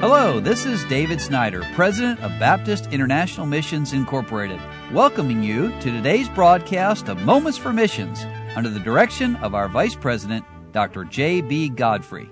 Hello, this is David Snyder, President of Baptist International Missions, Incorporated, welcoming you to today's broadcast of Moments for Missions under the direction of our Vice President, Dr. J.B. Godfrey.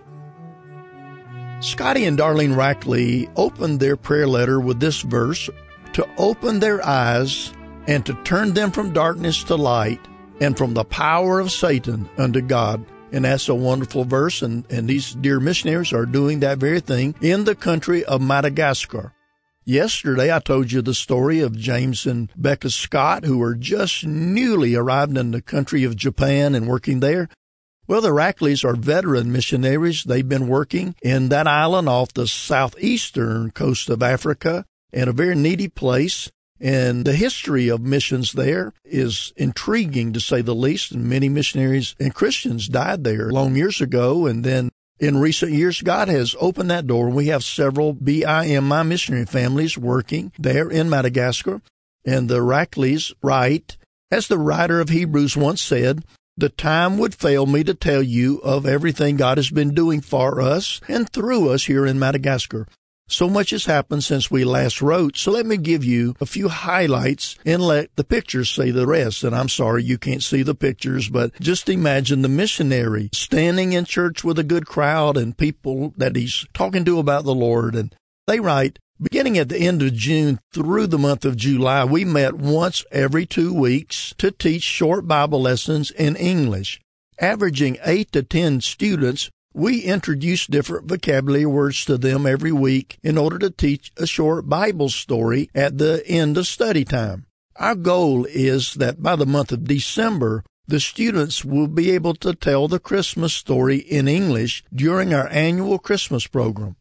Scotty and Darlene Rackley opened their prayer letter with this verse, to open their eyes and to turn them from darkness to light and from the power of Satan unto God. And that's a wonderful verse, and these dear missionaries are doing that very thing in the country of Madagascar. Yesterday, I told you the story of James and Becca Scott, who were just newly arrived in the country of Japan and working there. Well, the Rackleys are veteran missionaries. They've been working in that island off the southeastern coast of Africa, and a very needy place. And the history of missions there is intriguing, to say the least, and many missionaries and Christians died there long years ago. And then in recent years, God has opened that door. We have several BIMI missionary families working there in Madagascar. And the Rackleys write, as the writer of Hebrews once said, "The time would fail me to tell you of everything God has been doing for us and through us here in Madagascar. So much has happened since we last wrote, so let me give you a few highlights and let the pictures say the rest." And I'm sorry you can't see the pictures, but just imagine the missionary standing in church with a good crowd and people that he's talking to about the Lord. And they write, "Beginning at the end of June through the month of July, we met once every 2 weeks to teach short Bible lessons in English. Averaging 8 to 10 students, we introduce different vocabulary words to them every week in order to teach a short Bible story at the end of study time. Our goal is that by the month of December, the students will be able to tell the Christmas story in English during our annual Christmas program.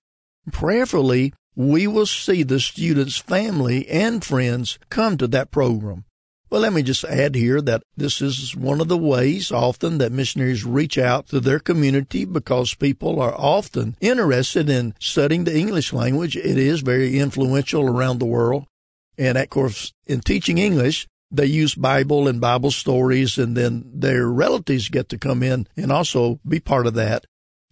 Prayerfully, we will see the students' family and friends come to that program." Well, let me just add here that this is one of the ways often that missionaries reach out to their community, because people are often interested in studying the English language. It is very influential around the world. And of course, in teaching English, they use Bible and Bible stories, and then their relatives get to come in and also be part of that.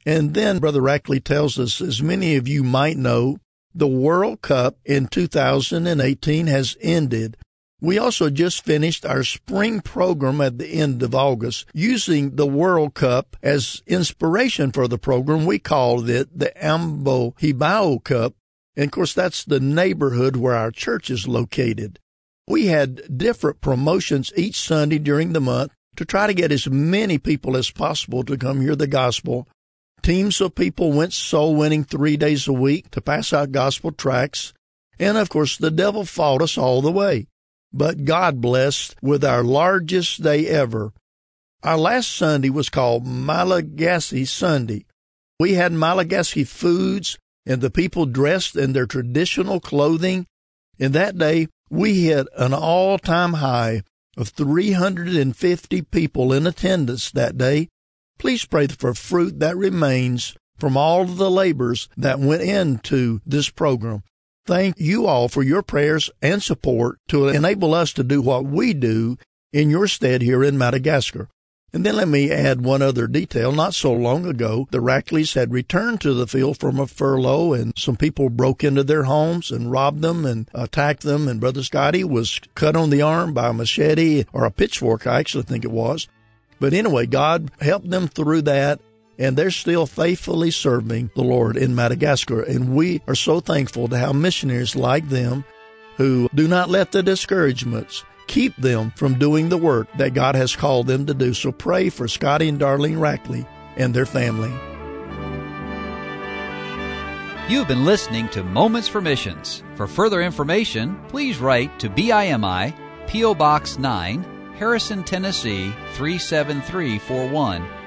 And then Brother Rackley tells us, as many of you might know, the World Cup in 2018 has ended. We also just finished our spring program at the end of August. Using the World Cup as inspiration for the program, we called it the Ambo Hibao Cup. And, of course, that's the neighborhood where our church is located. We had different promotions each Sunday during the month to try to get as many people as possible to come hear the gospel. Teams of people went soul winning 3 days a week to pass out gospel tracts. And, of course, the devil fought us all the way. But God blessed with our largest day ever. Our last Sunday was called Malagasy Sunday. We had Malagasy foods, and the people dressed in their traditional clothing. And that day, we hit an all-time high of 350 people in attendance that day. Please pray for fruit that remains from all the labors that went into this program. Thank you all for your prayers and support to enable us to do what we do in your stead here in Madagascar. And then let me add one other detail. Not so long ago, the Rackleys had returned to the field from a furlough, and some people broke into their homes and robbed them and attacked them. And Brother Scotty was cut on the arm by a machete or a pitchfork, I actually think it was. But anyway, God helped them through that. And they're still faithfully serving the Lord in Madagascar. And we are so thankful to have missionaries like them who do not let the discouragements keep them from doing the work that God has called them to do. So pray for Scotty and Darlene Rackley and their family. You've been listening to Moments for Missions. For further information, please write to BIMI, P.O. Box 9, Harrison, Tennessee 37341.